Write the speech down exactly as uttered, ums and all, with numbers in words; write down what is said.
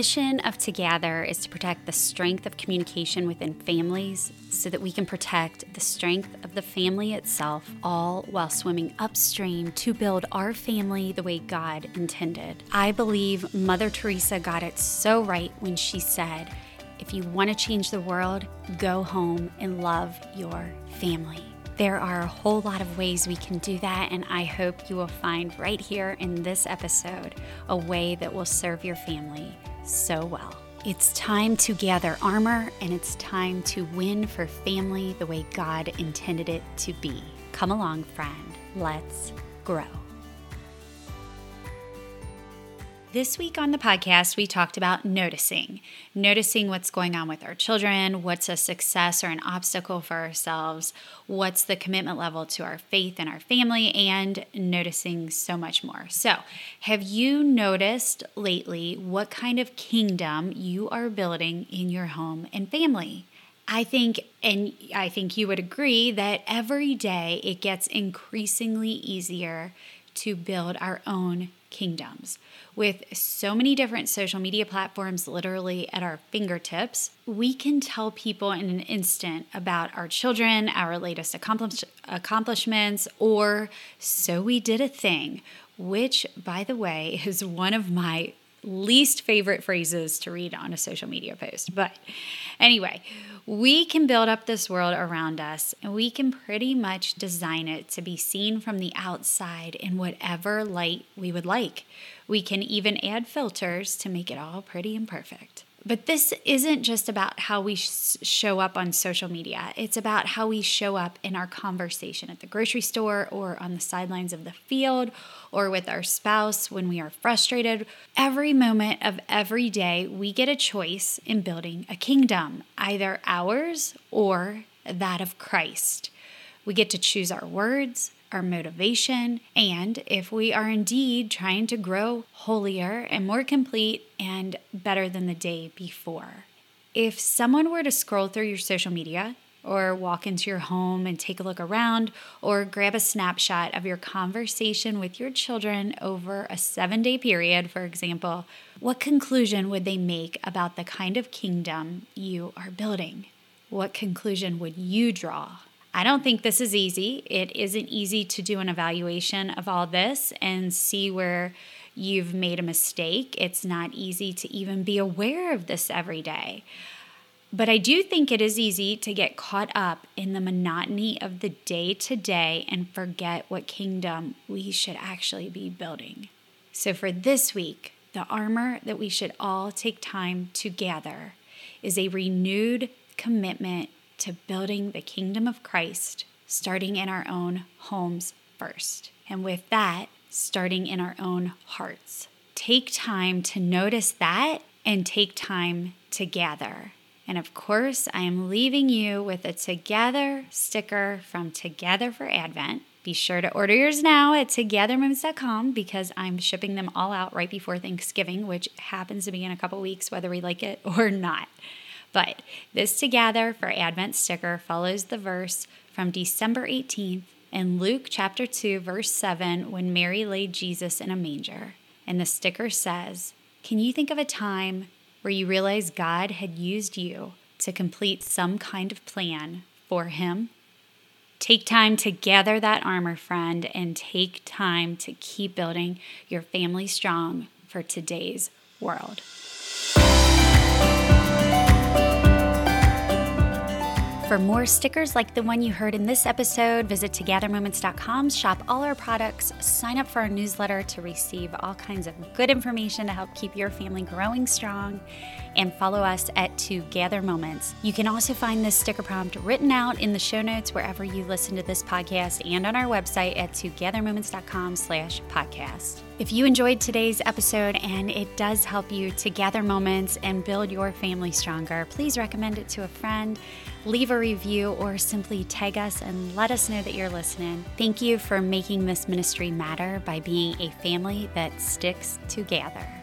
mission of Together is to protect the strength of communication within families so that we can protect the strength of the family itself, all while swimming upstream to build our family the way God intended. I believe Mother Teresa got it so right when she said, if you want to change the world, go home and love your family. There are a whole lot of ways we can do that, and I hope you will find right here in this episode a way that will serve your family so well. It's time to gather armor, and it's time to win for family the way God intended it to be. Come along, friend. Let's grow. This week on the podcast, we talked about noticing, noticing what's going on with our children, what's a success or an obstacle for ourselves, what's the commitment level to our faith and our family, and noticing so much more. So, have you noticed lately what kind of kingdom you are building in your home and family? I think, and I think you would agree that every day it gets increasingly easier to build our own kingdoms. With so many different social media platforms literally at our fingertips, we can tell people in an instant about our children, our latest accompli- accomplishments, or so we did a thing, which, by the way, is one of my least favorite phrases to read on a social media post. But anyway, we can build up this world around us, and we can pretty much design it to be seen from the outside in whatever light we would like. We can even add filters to make it all pretty and perfect. But this isn't just about how we sh- show up on social media. It's about how we show up in our conversation at the grocery store or on the sidelines of the field or with our spouse when we are frustrated. Every moment of every day, we get a choice in building a kingdom, either ours or that of Christ. We get to choose our words, our motivation, and if we are indeed trying to grow holier and more complete and better than the day before. If someone were to scroll through your social media or walk into your home and take a look around or grab a snapshot of your conversation with your children over a seven-day period, for example, what conclusion would they make about the kind of kingdom you are building? What conclusion would you draw? I don't think this is easy. It isn't easy to do an evaluation of all this and see where you've made a mistake. It's not easy to even be aware of this every day. But I do think it is easy to get caught up in the monotony of the day-to-day and forget what kingdom we should actually be building. So for this week, the armor that we should all take time to gather is a renewed commitment to building the kingdom of Christ, starting in our own homes first. And with that, starting in our own hearts. Take time to notice that and take time to gather. And of course, I am leaving you with a Together sticker from Together for Advent. Be sure to order yours now at together moons dot com because I'm shipping them all out right before Thanksgiving, which happens to be in a couple weeks, whether we like it or not. But this Together for Advent sticker follows the verse from December eighteenth in Luke chapter two, verse seven, when Mary laid Jesus in a manger. And the sticker says, can you think of a time where you realized God had used you to complete some kind of plan for him? Take time to gather that armor, friend, and take time to keep building your family strong for today's world. For more stickers like the one you heard in this episode, visit together moments dot com, shop all our products, sign up for our newsletter to receive all kinds of good information to help keep your family growing strong, and follow us at Together Moments. You can also find this sticker prompt written out in the show notes wherever you listen to this podcast and on our website at together moments dot com slash podcast. If you enjoyed today's episode and it does help you to gather moments and build your family stronger, please recommend it to a friend, leave a review, or simply tag us and let us know that you're listening. Thank you for making this ministry matter by being a family that sticks together.